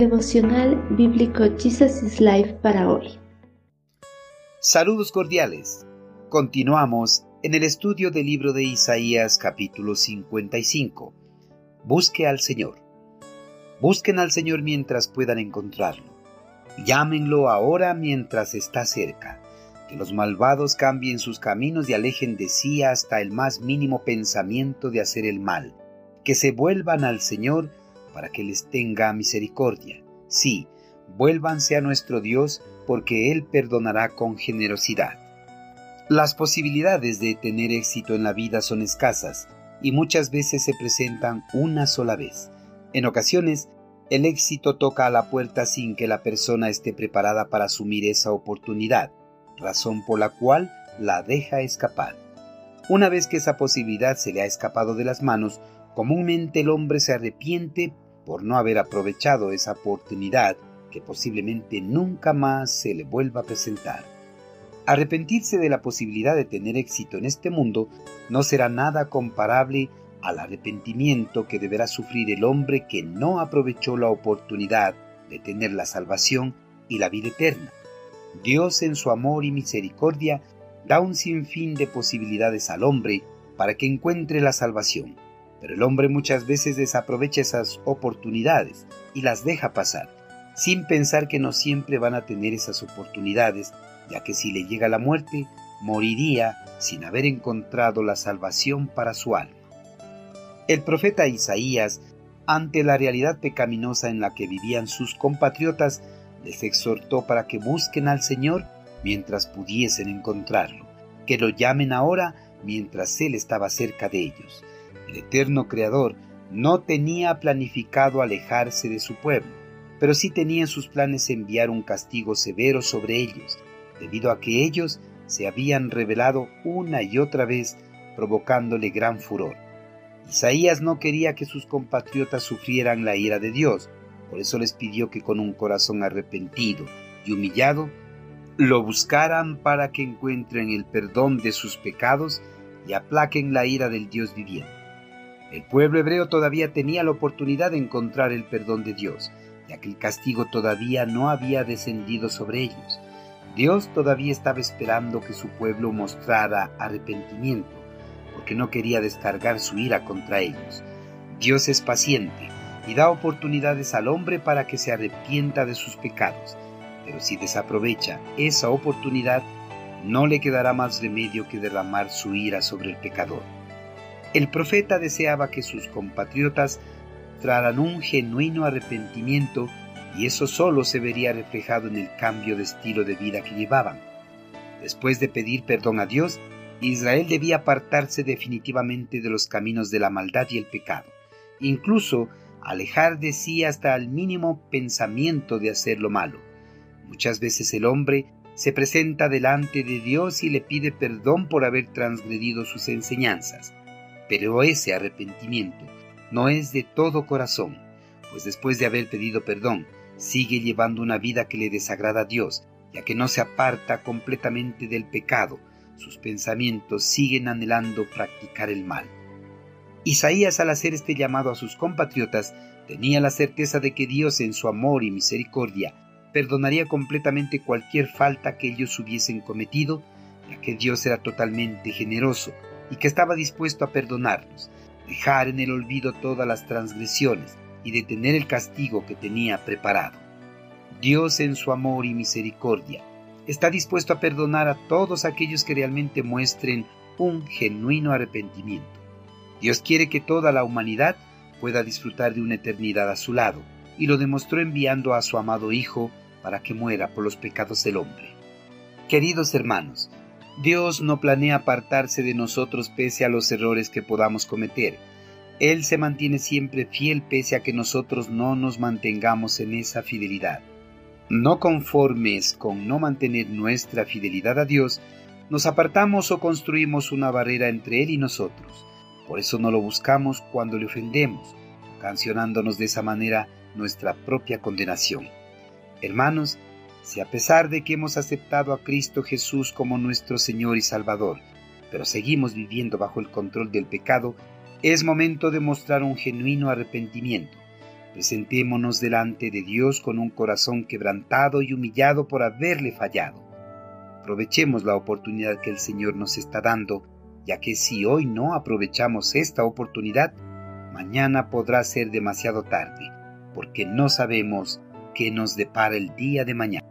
Devocional Bíblico Jesus is Life para hoy. Saludos cordiales. Continuamos en el estudio del libro de Isaías capítulo 55. Busque al Señor. Busquen al Señor mientras puedan encontrarlo. Llámenlo ahora mientras está cerca. Que los malvados cambien sus caminos y alejen de sí hasta el más mínimo pensamiento de hacer el mal. Que se vuelvan al Señor para que les tenga misericordia. Sí, vuélvanse a nuestro Dios porque Él perdonará con generosidad. Las posibilidades de tener éxito en la vida son escasas y muchas veces se presentan una sola vez. En ocasiones, el éxito toca a la puerta sin que la persona esté preparada para asumir esa oportunidad, razón por la cual la deja escapar. Una vez que esa posibilidad se le ha escapado de las manos, comúnmente el hombre se arrepiente por no haber aprovechado esa oportunidad que posiblemente nunca más se le vuelva a presentar. Arrepentirse de la posibilidad de tener éxito en este mundo no será nada comparable al arrepentimiento que deberá sufrir el hombre que no aprovechó la oportunidad de tener la salvación y la vida eterna. Dios en su amor y misericordia da un sinfín de posibilidades al hombre para que encuentre la salvación, pero el hombre muchas veces desaprovecha esas oportunidades y las deja pasar, sin pensar que no siempre van a tener esas oportunidades, ya que si le llega la muerte, moriría sin haber encontrado la salvación para su alma. El profeta Isaías, ante la realidad pecaminosa en la que vivían sus compatriotas, les exhortó para que busquen al Señor mientras pudiesen encontrarlo, que lo llamen ahora mientras Él estaba cerca de ellos. El eterno Creador no tenía planificado alejarse de su pueblo, pero sí tenía en sus planes enviar un castigo severo sobre ellos, debido a que ellos se habían rebelado una y otra vez, provocándole gran furor. Isaías no quería que sus compatriotas sufrieran la ira de Dios, por eso les pidió que con un corazón arrepentido y humillado lo buscaran para que encuentren el perdón de sus pecados y aplaquen la ira del Dios viviente. El pueblo hebreo todavía tenía la oportunidad de encontrar el perdón de Dios, ya que el castigo todavía no había descendido sobre ellos. Dios todavía estaba esperando que su pueblo mostrara arrepentimiento, porque no quería descargar su ira contra ellos. Dios es paciente y da oportunidades al hombre para que se arrepienta de sus pecados, pero si desaprovecha esa oportunidad, no le quedará más remedio que derramar su ira sobre el pecador. El profeta deseaba que sus compatriotas mostraran un genuino arrepentimiento y eso solo se vería reflejado en el cambio de estilo de vida que llevaban. Después de pedir perdón a Dios, Israel debía apartarse definitivamente de los caminos de la maldad y el pecado, incluso alejar de sí hasta el mínimo pensamiento de hacer lo malo. Muchas veces el hombre se presenta delante de Dios y le pide perdón por haber transgredido sus enseñanzas, pero ese arrepentimiento no es de todo corazón, pues después de haber pedido perdón, sigue llevando una vida que le desagrada a Dios, ya que no se aparta completamente del pecado. Sus pensamientos siguen anhelando practicar el mal. Isaías, al hacer este llamado a sus compatriotas, tenía la certeza de que Dios en su amor y misericordia perdonaría completamente cualquier falta que ellos hubiesen cometido, ya que Dios era totalmente generoso y que estaba dispuesto a perdonarlos, dejar en el olvido todas las transgresiones y detener el castigo que tenía preparado. Dios en su amor y misericordia está dispuesto a perdonar a todos aquellos que realmente muestren un genuino arrepentimiento. Dios quiere que toda la humanidad pueda disfrutar de una eternidad a su lado, y lo demostró enviando a su amado Hijo para que muera por los pecados del hombre. Queridos hermanos, Dios no planea apartarse de nosotros pese a los errores que podamos cometer. Él se mantiene siempre fiel pese a que nosotros no nos mantengamos en esa fidelidad. No conformes con no mantener nuestra fidelidad a Dios, nos apartamos o construimos una barrera entre Él y nosotros. Por eso no lo buscamos cuando le ofendemos, ocasionándonos de esa manera nuestra propia condenación. Hermanos, si a pesar de que hemos aceptado a Cristo Jesús como nuestro Señor y Salvador, pero seguimos viviendo bajo el control del pecado, es momento de mostrar un genuino arrepentimiento. Presentémonos delante de Dios con un corazón quebrantado y humillado por haberle fallado. Aprovechemos la oportunidad que el Señor nos está dando, ya que si hoy no aprovechamos esta oportunidad, mañana podrá ser demasiado tarde, porque no sabemos qué nos depara el día de mañana.